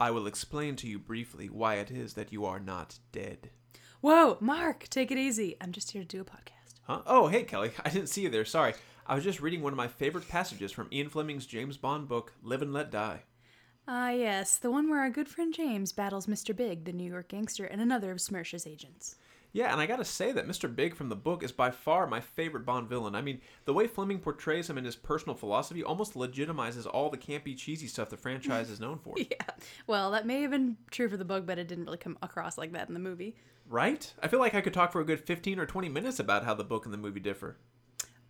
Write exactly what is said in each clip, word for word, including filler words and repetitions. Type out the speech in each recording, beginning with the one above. I will explain to you briefly why it is that you are not dead. Whoa, Mark, take it easy. I'm just here to do a podcast. Huh? Oh, hey, Kelly. I didn't see you there. Sorry. I was just reading one of my favorite passages from Ian Fleming's James Bond book, Live and Let Die. Ah, uh, yes. The one where our good friend James battles Mister Big, the New York gangster, and another of SMERSH's agents. Yeah, and I gotta say that Mister Big from the book is by far my favorite Bond villain. I mean, the way Fleming portrays him and his personal philosophy almost legitimizes all the campy, cheesy stuff the franchise is known for. Yeah, well, that may have been true for the book, but it didn't really come across like that in the movie. Right? I feel like I could talk for a good fifteen or twenty minutes about how the book and the movie differ.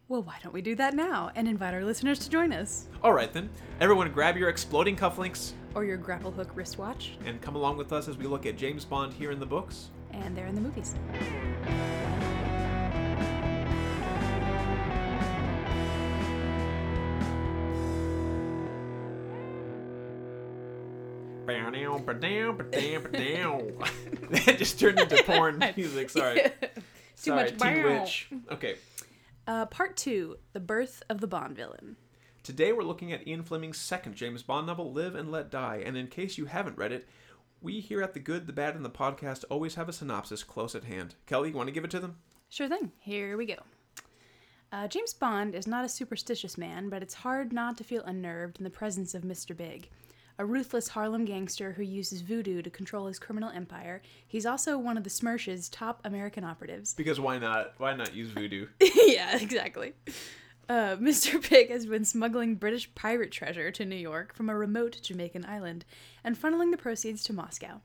Well, why don't we do that now and invite our listeners to join us? All right, then. Everyone grab your exploding cufflinks. Or your grapple hook wristwatch. And come along with us as we look at James Bond here in the books. And they're in the movies. That just turned into porn music. Sorry. Yeah. Too Sorry, much Teen Witch. Okay. Uh, part two, The Birth of the Bond Villain. Today we're looking at Ian Fleming's second James Bond novel, Live and Let Die. And in case you haven't read it, we here at The Good, The Bad, and The Podcast always have a synopsis close at hand. Kelly, you want to give it to them? Sure thing. Here we go. Uh, James Bond is not a superstitious man, but it's hard not to feel unnerved in the presence of Mister Big. A ruthless Harlem gangster who uses voodoo to control his criminal empire, he's also one of the SMERSH's top American operatives. Because why not? Why not use voodoo? Yeah, exactly. Uh, Mister Big has been smuggling British pirate treasure to New York from a remote Jamaican island and funneling the proceeds to Moscow.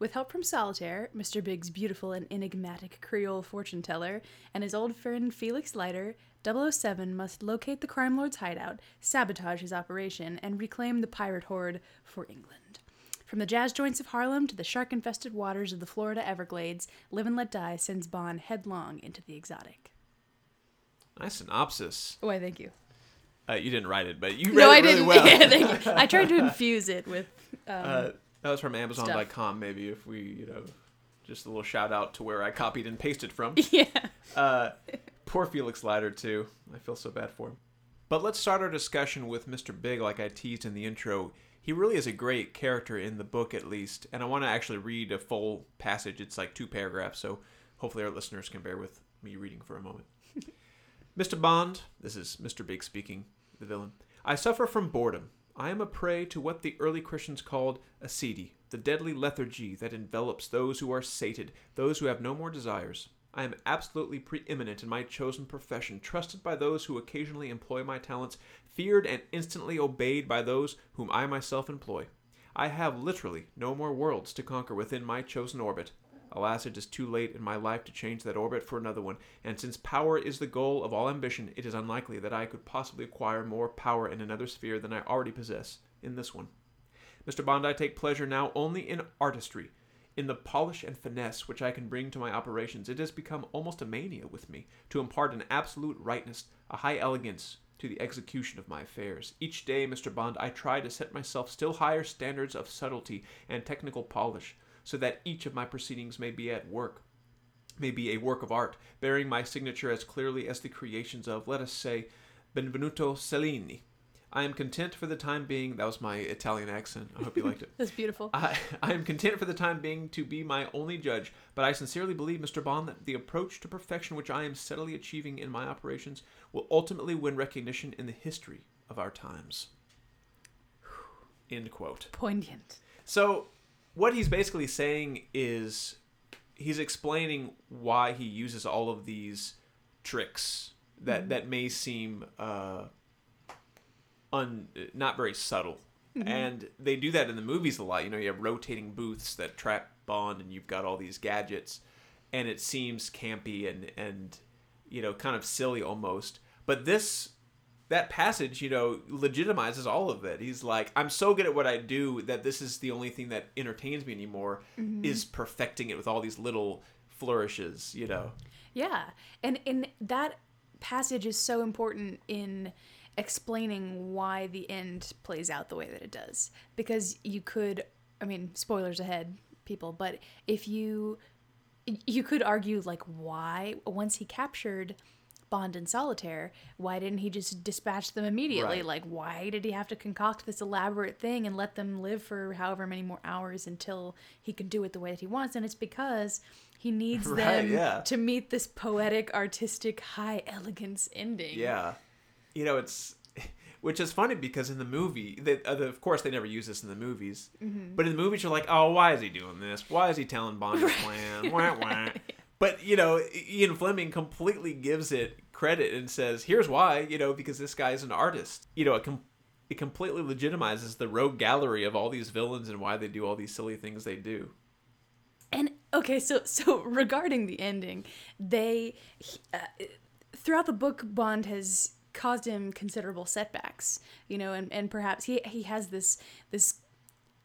With help from Solitaire, Mister Big's beautiful and enigmatic Creole fortune teller, and his old friend Felix Leiter, double oh seven must locate the crime lord's hideout, sabotage his operation, and reclaim the pirate horde for England. From the jazz joints of Harlem to the shark-infested waters of the Florida Everglades, Live and Let Die sends Bond headlong into the exotic. Nice synopsis. Why, thank you. Uh, you didn't write it, but you read no, it I really didn't. Well. Yeah, thank you. I tried to infuse it with um, uh, that was from Amazon dot com, maybe, if we, you know, just a little shout out to where I copied and pasted from. Yeah. Uh, poor Felix Leiter, too. I feel so bad for him. But let's start our discussion with Mister Big, like I teased in the intro. He really is a great character in the book, at least. And I want to actually read a full passage. It's like two paragraphs, so hopefully our listeners can bear with me reading for a moment. Mister Bond, this is Mister Big speaking, the villain, I suffer from boredom. I am a prey to what the early Christians called asceti, the deadly lethargy that envelops those who are sated, those who have no more desires. I am absolutely preeminent in my chosen profession, trusted by those who occasionally employ my talents, feared and instantly obeyed by those whom I myself employ. I have literally no more worlds to conquer within my chosen orbit. Alas, it is too late in my life to change that orbit for another one, and since power is the goal of all ambition, it is unlikely that I could possibly acquire more power in another sphere than I already possess in this one. Mister Bond, I take pleasure now only in artistry, in the polish and finesse which I can bring to my operations. It has become almost a mania with me to impart an absolute rightness, a high elegance, to the execution of my affairs. Each day, Mister Bond, I try to set myself still higher standards of subtlety and technical polish, so that each of my proceedings may be at work, may be a work of art, bearing my signature as clearly as the creations of, let us say, Benvenuto Cellini. I am content for the time being, that was my Italian accent, I hope you liked it. That's beautiful. I, I am content for the time being to be my only judge, but I sincerely believe, Mister Bond, that the approach to perfection which I am steadily achieving in my operations will ultimately win recognition in the history of our times. End quote. Poignant. So, what he's basically saying is he's explaining why he uses all of these tricks that, mm-hmm. that may seem uh, un, not very subtle. Mm-hmm. And they do that in the movies a lot. You know, you have rotating booths that trap Bond and you've got all these gadgets. And it seems campy and, and you know, kind of silly almost. But this... that passage, you know, legitimizes all of it. He's like, I'm so good at what I do that this is the only thing that entertains me anymore, mm-hmm. is perfecting it with all these little flourishes, you know. Yeah. And and that passage is so important in explaining why the end plays out the way that it does. Because you could, I mean, spoilers ahead, people, but if you, you could argue, like, why, once he captured Bond and Solitaire, why didn't he just dispatch them immediately? Right. Like, why did he have to concoct this elaborate thing and let them live for however many more hours until he can do it the way that he wants? And it's because he needs right, them yeah. to meet this poetic, artistic, high elegance ending. Yeah. You know, it's... Which is funny because in the movie, they, of course they never use this in the movies, mm-hmm. but in the movies you're like, oh, why is he doing this? Why is he telling Bond his plan? Wah, wah. But, you know, Ian Fleming completely gives it credit and says, here's why, you know, because this guy is an artist. You know, it, com- it completely legitimizes the rogue gallery of all these villains and why they do all these silly things they do. And, okay, so, so regarding the ending, they, uh, throughout the book, Bond has... caused him considerable setbacks, you know, and, and perhaps he, he has this this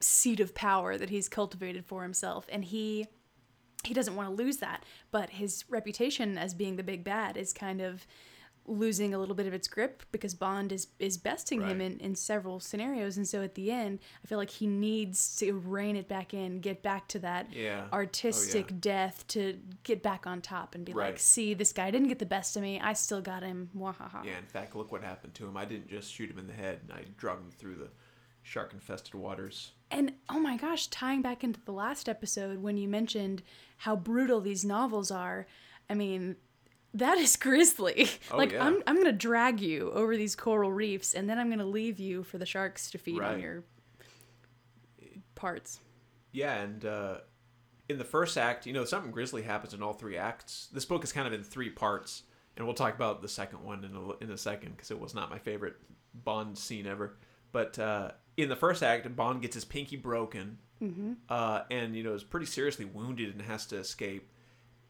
seat of power that he's cultivated for himself, and he he doesn't want to lose that, but his reputation as being the big bad is kind of losing a little bit of its grip because Bond is, is besting right. him in, in several scenarios, and so at the end, I feel like he needs to rein it back in, get back to that yeah. artistic oh, yeah. death to get back on top and be right. like, see, this guy didn't get the best of me, I still got him, wahaha. Yeah, in fact, look what happened to him. I didn't just shoot him in the head, I drug him through the shark-infested waters. And, oh my gosh, tying back into the last episode when you mentioned how brutal these novels are, I mean... That is grisly. Oh, like, yeah. I'm I'm going to drag you over these coral reefs, and then I'm going to leave you for the sharks to feed right. on your parts. Yeah, and uh, in the first act, you know, something grisly happens in all three acts. This book is kind of in three parts, and we'll talk about the second one in a, in a second, because it was not my favorite Bond scene ever. But uh, in the first act, Bond gets his pinky broken, mm-hmm. uh, and, you know, is pretty seriously wounded and has to escape.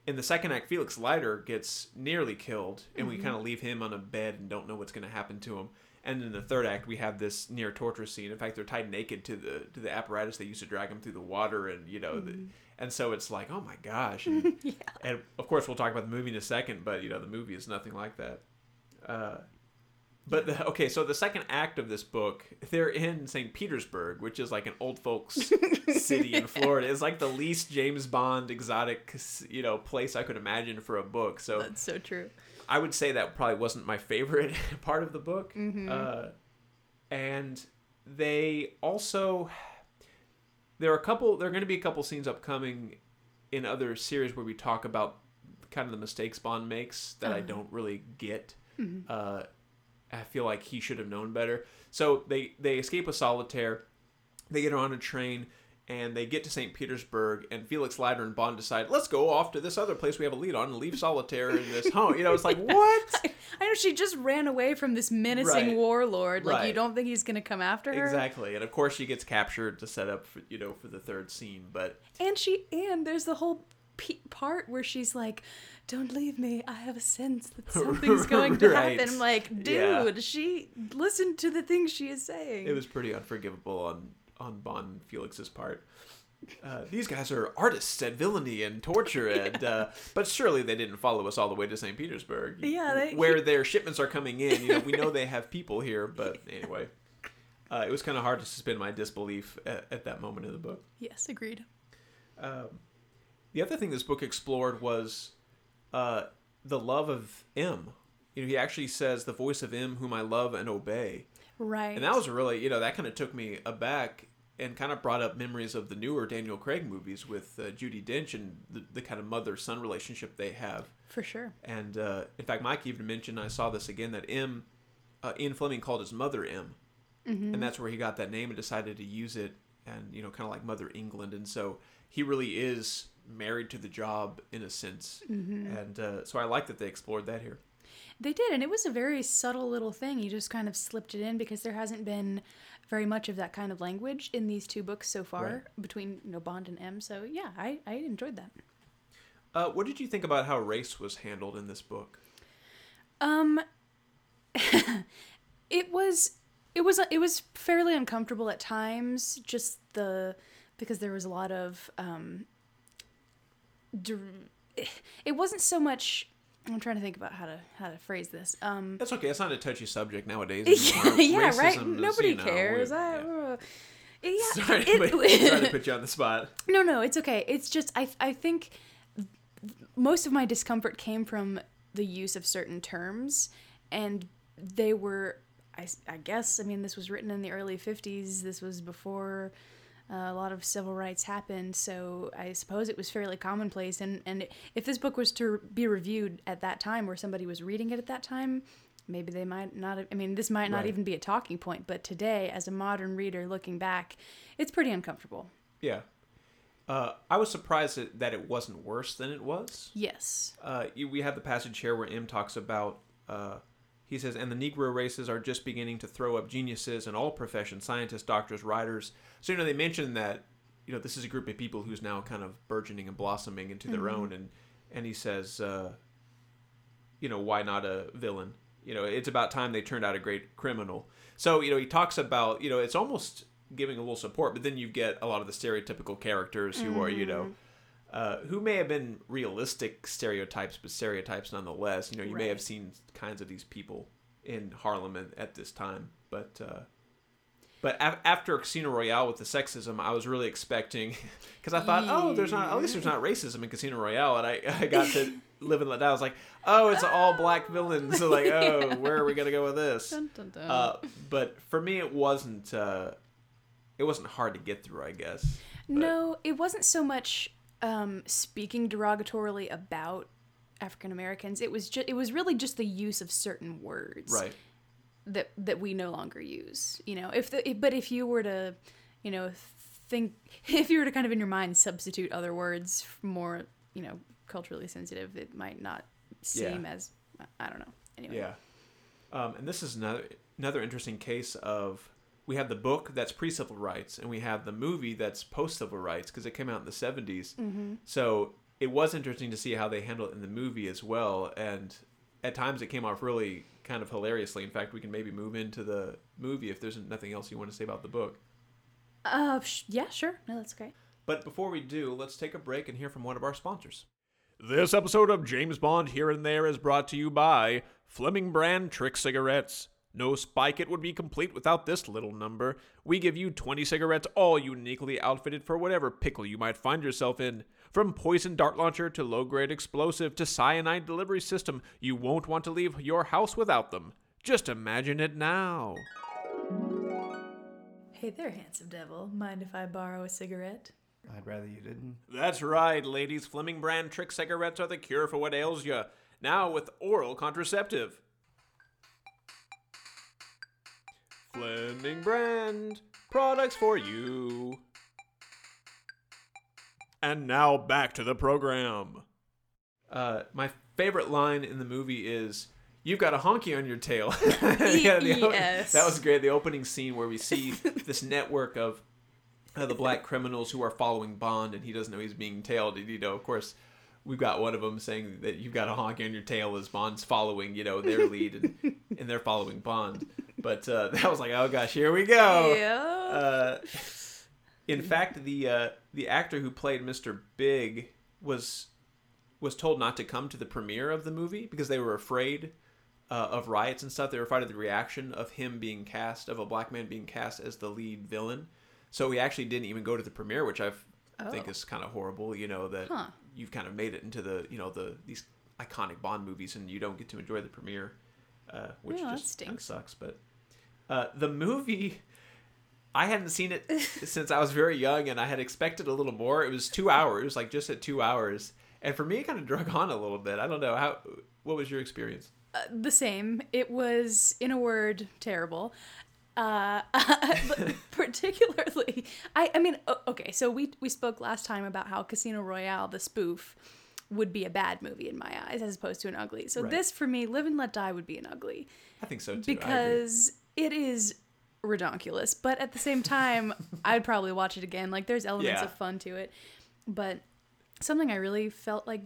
In the second act, Felix Leiter gets nearly killed, and mm-hmm. we kind of leave him on a bed and don't know what's going to happen to him. And in the third act, we have this near torture scene. In fact, they're tied naked to the to the apparatus they used to drag him through the water, and you know, mm-hmm. the, and so it's like, oh my gosh. And, yeah. and of course, we'll talk about the movie in a second, but you know, the movie is nothing like that. Uh, but the, okay, so the second act of this book, they're in Saint Petersburg, which is like an old folks city in Florida. It's like the least James Bond exotic, you know, place I could imagine for a book. So that's so true. I would say that probably wasn't my favorite part of the book. Mm-hmm. Uh, and they also, there are a couple. There are going to be a couple scenes upcoming in other series where we talk about kind of the mistakes Bond makes that uh-huh. I don't really get. Mm-hmm. Uh, I feel like he should have known better. So they, they escape with Solitaire. They get on a train, and they get to Saint Petersburg, and Felix Leiter and Bond decide, let's go off to this other place we have a lead on and leave Solitaire in this home. You know, it's like, yeah. what? I, I know, she just ran away from this menacing right. warlord. Like, right. you don't think he's going to come after her? Exactly. And, of course, she gets captured to set up, for, you know, for the third scene. But And she and there's the whole p- part where she's like... Don't leave me. I have a sense that something's going to right. happen. I'm like, dude, yeah. she listened to the things she is saying. It was pretty unforgivable on, on Bond and Felix's part. Uh, these guys are artists at villainy and torture, yeah. and uh, but surely they didn't follow us all the way to Saint Petersburg, yeah, they, where their shipments are coming in. You know, we know they have people here, but anyway, uh, it was kind of hard to suspend my disbelief at, at that moment in the book. Yes, agreed. Um, the other thing this book explored was. Uh, the love of M. You know, he actually says, the voice of M whom I love and obey. Right. And that was really, you know, that kind of took me aback and kind of brought up memories of the newer Daniel Craig movies with uh, Judi Dench and the, the kind of mother-son relationship they have. For sure. And uh, in fact, Mike even mentioned, I saw this again, that M, uh, Ian Fleming called his mother M. Mm-hmm. And that's where he got that name and decided to use it and, you know, kind of like Mother England. And so he really is... married to the job in a sense, mm-hmm. and uh, so I like that they explored that here. They did, and it was a very subtle little thing. You just kind of slipped it in because there hasn't been very much of that kind of language in these two books so far right. between, you know, Bond and M. So yeah, I, I enjoyed that. Uh, what did you think about how race was handled in this book? Um, it was it was it was fairly uncomfortable at times. Just the because there was a lot of um. It wasn't so much. I'm trying to think about how to how to phrase this. Um, That's okay. It's not a touchy subject nowadays. yeah, racism right. Nobody is, cares. Know, I, yeah. Uh, yeah. Sorry, it, but trying to put you on the spot. No, no, it's okay. It's just I I think most of my discomfort came from the use of certain terms, and they were, I, I guess, I mean, this was written in the early fifties, this was before uh, a lot of civil rights happened, so I suppose it was fairly commonplace, and, and if this book was to be reviewed at that time, where somebody was reading it at that time, maybe they might not, I mean, this might not right. even be a talking point, but today, as a modern reader looking back, it's pretty uncomfortable. Yeah. Uh, I was surprised that it wasn't worse than it was. Yes. Uh, you, we have the passage here where M talks about, uh, he says, and the Negro races are just beginning to throw up geniuses in all professions, scientists, doctors, writers. So, you know, they mentioned that, you know, this is a group of people who's now kind of burgeoning and blossoming into their mm-hmm. own. And, and he says, uh, you know, why not a villain? You know, it's about time they turned out a great criminal. So, you know, he talks about, you know, it's almost giving a little support, but then you get a lot of the stereotypical characters who mm. are, you know, uh, who may have been realistic stereotypes, but stereotypes nonetheless. You know, you right. may have seen kinds of these people in Harlem at, at this time. But uh, but af- after Casino Royale with the sexism, I was really expecting, because I thought, yeah. oh, there's not, at least there's not racism in Casino Royale. And I, I got to Live and Let Die. I was like, oh, it's oh. all black villains. So like, oh, yeah. where are we going to go with this? Dun, dun, dun. Uh, but for me, it wasn't... Uh, It wasn't hard to get through, I guess. But. No, it wasn't so much um, speaking derogatorily about African Americans. It was just—it was really just the use of certain words, right? That that we no longer use. You know, if the if, but if you were to, you know, think if you were to kind of in your mind substitute other words for more, you know, culturally sensitive, it might not seem yeah. as I don't know. Anyway, yeah. Um, and this is another another interesting case of. We have the book that's pre-civil rights, and we have the movie that's post-civil rights because it came out in the seventies. Mm-hmm. So it was interesting to see how they handled it in the movie as well. And at times it came off really kind of hilariously. In fact, we can maybe move into the movie if there's nothing else you want to say about the book. Uh, sh- yeah, sure. No, that's great. But before we do, let's take a break and hear from one of our sponsors. This episode of James Bond Here and There is brought to you by Fleming Brand Trick Cigarettes. No spike it would be complete without this little number. We give you twenty cigarettes, all uniquely outfitted for whatever pickle you might find yourself in. From poison dart launcher to low-grade explosive to cyanide delivery system, you won't want to leave your house without them. Just imagine it now. Hey there, handsome devil. Mind if I borrow a cigarette? I'd rather you didn't. That's right, ladies. Fleming Brand Trick Cigarettes are the cure for what ails you. Now with oral contraceptive. Fleming Brand, products for you. And now back to the program. Uh, my favorite line in the movie is, you've got a honky on your tail. yeah, the yes. That was great. The opening scene where we see this network of uh, the black criminals who are following Bond, and he doesn't know he's being tailed. And, you know, of course, we've got one of them saying that you've got a honky on your tail as Bond's following, you know, their lead, and, and they're following Bond. But uh, that was like, oh gosh, here we go. Yeah. Uh, in fact, the uh, the actor who played Mister Big was was told not to come to the premiere of the movie because they were afraid uh, of riots and stuff. They were afraid of the reaction of him being cast, of a black man being cast as the lead villain. So he actually didn't even go to the premiere, which I oh. think is kind of horrible. You know that huh. you've kind of made it into the you know the these iconic Bond movies, and you don't get to enjoy the premiere, uh, which yeah, just kind of sucks. But Uh, the movie, I hadn't seen it since I was very young, and I had expected a little more. It was two hours, like just at two hours. And for me, it kind of drug on a little bit. I don't know. how. What was your experience? Uh, the same. It was, in a word, terrible. Uh, particularly, I, I mean, okay, so we, we spoke last time about how Casino Royale, the spoof, would be a bad movie in my eyes as opposed to an ugly. So right. this, for me, Live and Let Die would be an ugly. I think so, too. Because... it is redonkulous, but at the same time, I'd probably watch it again. Like, there's elements yeah. of fun to it. But something I really felt like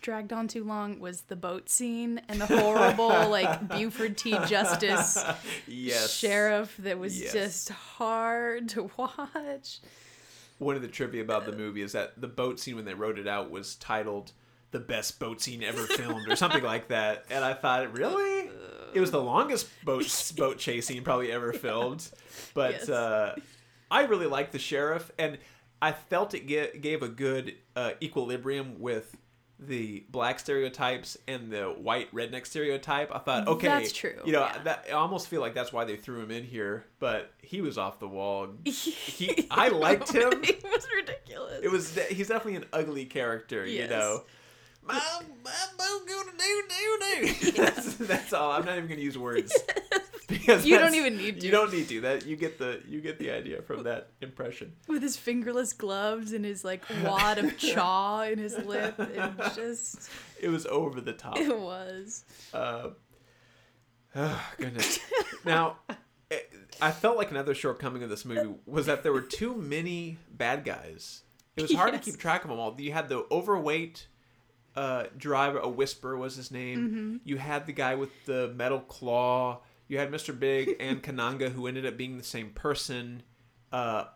dragged on too long was the boat scene and the horrible, like, Buford T. Justice yes. sheriff that was yes. just hard to watch. One of the trivia about the movie is that the boat scene when they wrote it out was titled The Best Boat Scene Ever Filmed or something like that. And I thought, really? It was the longest boat boat chase scene probably ever filmed, but yes. uh, I really liked the sheriff, and I felt it ge- gave a good uh, equilibrium with the black stereotypes and the white redneck stereotype. I thought, okay, that's true. You know, yeah. that, I almost feel like that's why they threw him in here, but he was off the wall. He, I liked him. He was ridiculous. It was. He's definitely an ugly character, yes. you know. My, my boo gonna do do do. That's, that's all. I'm not even gonna use words. Because you don't even need to. You don't need to. That you get the you get the idea from that impression. With his fingerless gloves and his like wad of chaw in his lip, and just it was over the top. It was. Uh, oh goodness. Now, it, I felt like another shortcoming of this movie was that there were too many bad guys. It was hard yes. to keep track of them all. You had the overweight. Uh, driver, a Whisper was his name. Mm-hmm. You had the guy with the metal claw. You had Mister Big and Kananga, who ended up being the same person. Uh,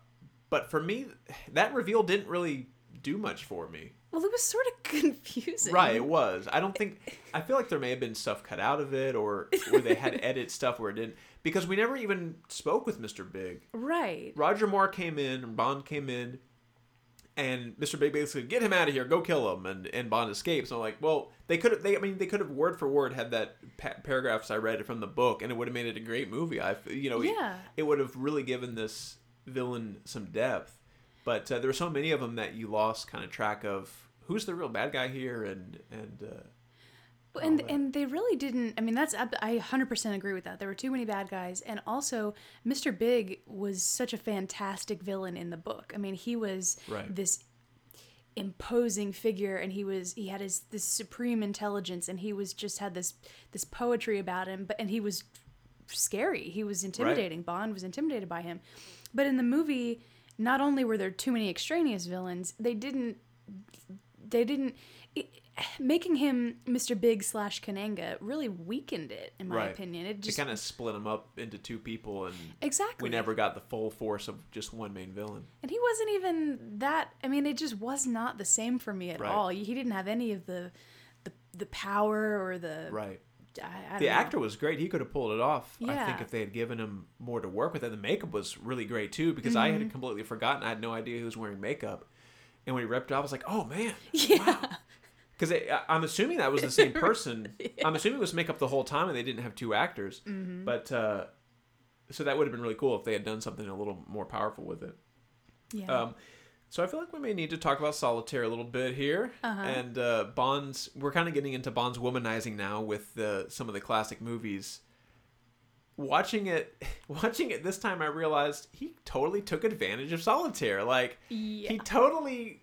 but for me, that reveal didn't really do much for me. Well, it was sort of confusing. Right, it was. I don't think... I feel like there may have been stuff cut out of it, or where they had edit stuff where it didn't... Because we never even spoke with Mister Big. Right. Roger Moore came in, Bond came in, and Mister Big basically, get him out of here, go kill him, and, and Bond escapes. And I'm like, well, they could have, they, I mean, they could have word for word had that pa- paragraphs I read from the book, and it would have made it a great movie. I, you know, yeah. it, it would have really given this villain some depth. But uh, there were so many of them that you lost kind of track of who's the real bad guy here, and and. Uh, well, and and they really didn't. I mean, that's I one hundred percent agree with that. There were too many bad guys, and also Mister Big was such a fantastic villain in the book. I mean, he was right. this imposing figure, and he was he had his this supreme intelligence, and he was just had this this poetry about him. But and he was scary. He was intimidating. Right. Bond was intimidated by him. But in the movie, not only were there too many extraneous villains, they didn't they didn't. It, Making him Mister Big slash Kananga really weakened it, in my right. opinion. It just kind of split him up into two people, and exactly. we never got the full force of just one main villain. And he wasn't even that. I mean, it just was not the same for me at right. all. He didn't have any of the, the, the power or the right. I, I the know. Actor was great. He could have pulled it off. Yeah. I think if they had given him more to work with, and the makeup was really great too, because mm-hmm. I had completely forgotten. I had no idea who was wearing makeup, and when he ripped it off, I was like, oh man, yeah. wow. Because I'm assuming that was the same person. yeah. I'm assuming it was makeup the whole time and they didn't have two actors. Mm-hmm. But uh, so that would have been really cool if they had done something a little more powerful with it. Yeah. Um, so I feel like we may need to talk about Solitaire a little bit here. Uh-huh. And uh, Bond's... We're kind of getting into Bond's womanizing now with uh, some of the classic movies. Watching it, watching it this time, I realized he totally took advantage of Solitaire. Like, yeah. he totally...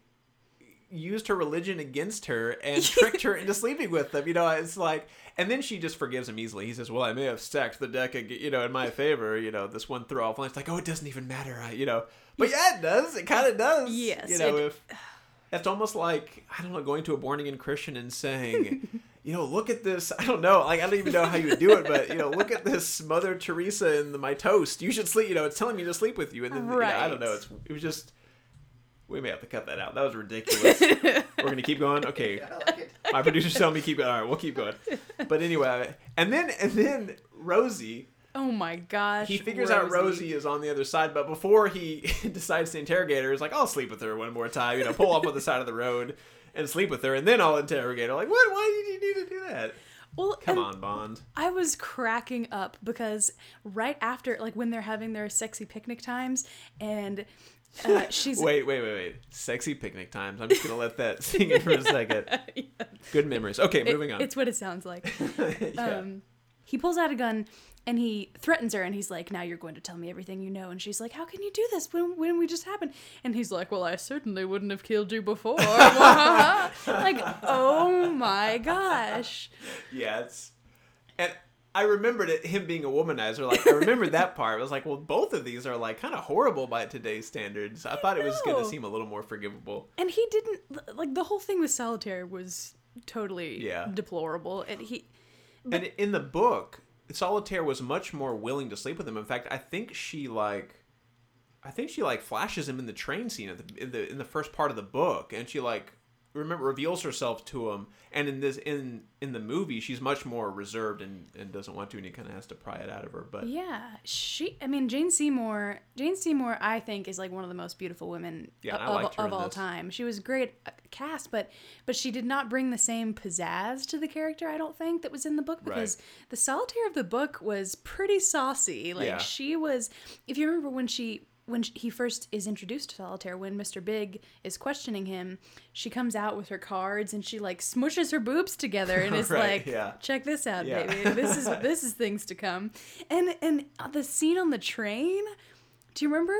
used her religion against her and tricked her into sleeping with him. You know, it's like, and then she just forgives him easily. He says, well, I may have stacked the deck, you know, in my favor, you know, this one throw off line. It's like, oh, it doesn't even matter, I, you know. But yeah, it does. It kind of does. Yes. You know, it... if that's almost like, I don't know, going to a born-again Christian and saying, you know, look at this. I don't know. Like, I don't even know how you would do it, but, you know, look at this Mother Teresa in the, my toast. You should sleep. You know, it's telling me to sleep with you. And then, right. you know, I don't know. It's, it was just... We may have to cut that out. That was ridiculous. We're going to keep going? Okay. Yeah, I like it. My producer's telling me keep going. All right, we'll keep going. But anyway, and then and then Rosie. Oh, my gosh. He figures Rosie. out Rosie is on the other side, but before he decides to interrogate her, he's like, I'll sleep with her one more time. You know, pull up on the side of the road and sleep with her, and then I'll interrogate her. Like, what? Why did you need to do that? Well, come on, Bond. I was cracking up because right after, like, when they're having their sexy picnic times and... Uh, she's wait, wait, wait, wait. Sexy picnic times. I'm just going to let that sing in for a second. yeah. Good memories. Okay, moving it, on. It's what it sounds like. yeah. Um, he pulls out a gun and he threatens her and he's like, now you're going to tell me everything you know. And she's like, how can you do this when, when we just happened? And he's like, well, I certainly wouldn't have killed you before. Like, oh my gosh. Yeah, it's... And I remembered it, him being a womanizer. Like, I remembered that part. I was like, well, both of these are, like, kind of horrible by today's standards. I thought I it was going to seem a little more forgivable. And he didn't, like, the whole thing with Solitaire was totally yeah. deplorable. And he... But... And in the book, Solitaire was much more willing to sleep with him. In fact, I think she, like... I think she, like, flashes him in the train scene at the, in, the, in the first part of the book. And she, like... remember reveals herself to him, and in this in in the movie she's much more reserved and, and doesn't want to, and he kind of has to pry it out of her. But yeah, she I mean Jane Seymour Jane Seymour I think is like one of the most beautiful women yeah, of, of all this. time. She was great cast, but but she did not bring the same pizzazz to the character, I don't think, that was in the book, because right. the Solitaire of the book was pretty saucy. Like yeah. she was, if you remember when she When he first is introduced to Solitaire, when Mister Big is questioning him, she comes out with her cards and she like smushes her boobs together and is right, like, yeah. "Check this out, yeah. baby. This is this is things to come." And and the scene on the train, do you remember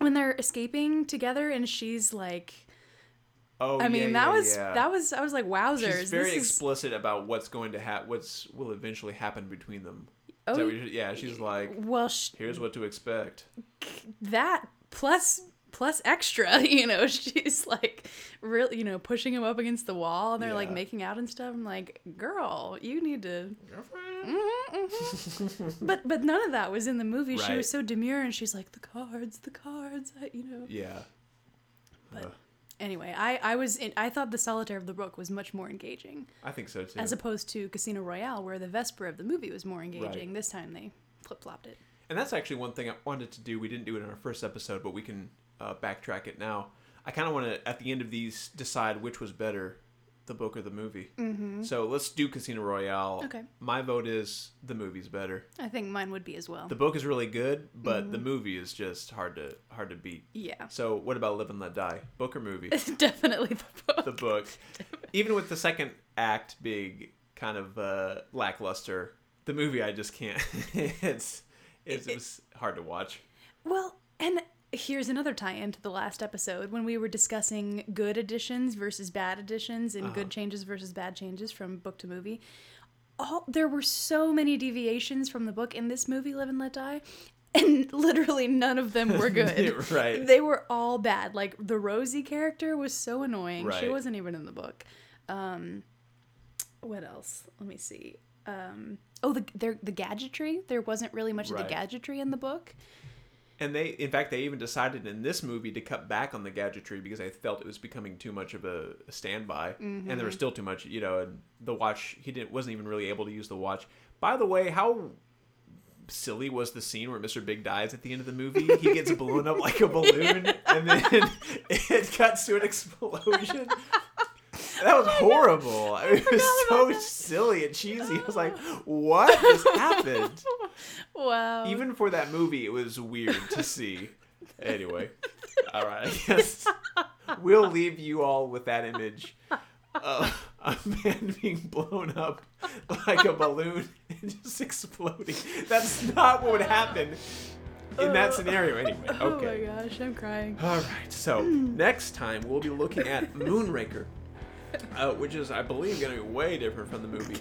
when they're escaping together and she's like, "Oh, I mean, yeah, that yeah, was yeah. that was I was like, wowzers." She's very this explicit is... about what's going to happen, what's will eventually happen between them. Oh, so yeah, she's like, well, sh- here's what to expect. That plus plus extra, you know, she's like, really, you know, pushing him up against the wall, and they're yeah. like making out and stuff. I'm like, girl, you need to. Girlfriend. Mm-hmm, mm-hmm. but but none of that was in the movie. Right. She was so demure, and she's like, the cards, the cards, you know. Yeah. But. Uh. Anyway, I, I was in, I thought the Solitaire of the book was much more engaging. I think so too. As opposed to Casino Royale, where the Vesper of the movie was more engaging. Right. This time they flip flopped it. And that's actually one thing I wanted to do. We didn't do it in our first episode, but we can uh, backtrack it now. I kind of want to, at the end of these, decide which was better, the book or the movie. Mm-hmm. So let's do Casino Royale. Okay. My vote is the movie's better. I think mine would be as well. The book is really good, but mm-hmm. the movie is just hard to hard to beat. Yeah. So what about Live and Let Die? Book or movie? Definitely the book. The book. Even with the second act being kind of uh, lackluster, the movie I just can't. it's it's it, it was hard to watch. Well, and. Here's another tie-in to the last episode when we were discussing good editions versus bad editions and uh-huh. good changes versus bad changes from book to movie. All, there were so many deviations from the book in this movie, Live and Let Die, and literally none of them were good. Right. They were all bad. Like, the Rosie character was so annoying. Right. She wasn't even in the book. Um, what else? Let me see. Um, oh, the, the, the gadgetry. There wasn't really much right. of the gadgetry in the book. And they, in fact, they even decided in this movie to cut back on the gadgetry because they felt it was becoming too much of a, a standby, mm-hmm. and there was still too much, you know. And the watch, he didn't wasn't even really able to use the watch. By the way, how silly was the scene where Mister Big dies at the end of the movie? He gets blown up like a balloon, yeah. and then it cuts to an explosion. That was horrible. I mean, it was so silly and cheesy. I was like, what just happened? Wow. Even for that movie, it was weird to see. Anyway. All right. I guess we'll leave you all with that image of a man being blown up like a balloon and just exploding. That's not what would happen in that scenario, anyway. Okay. Oh my gosh, I'm crying. All right. So next time, we'll be looking at Moonraker. Uh, which is, I believe, going to be way different from the movie.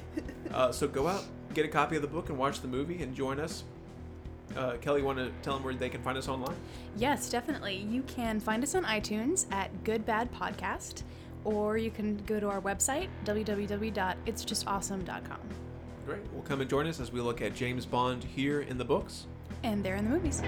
Uh, so go out, get a copy of the book, and watch the movie, and join us. Uh, Kelly, want to tell them where they can find us online? Yes, definitely. You can find us on iTunes at Good Bad Podcast, or you can go to our website, w w w dot its just awesome dot com. Great. Well, come and join us as we look at James Bond here in the books. And there in the movies.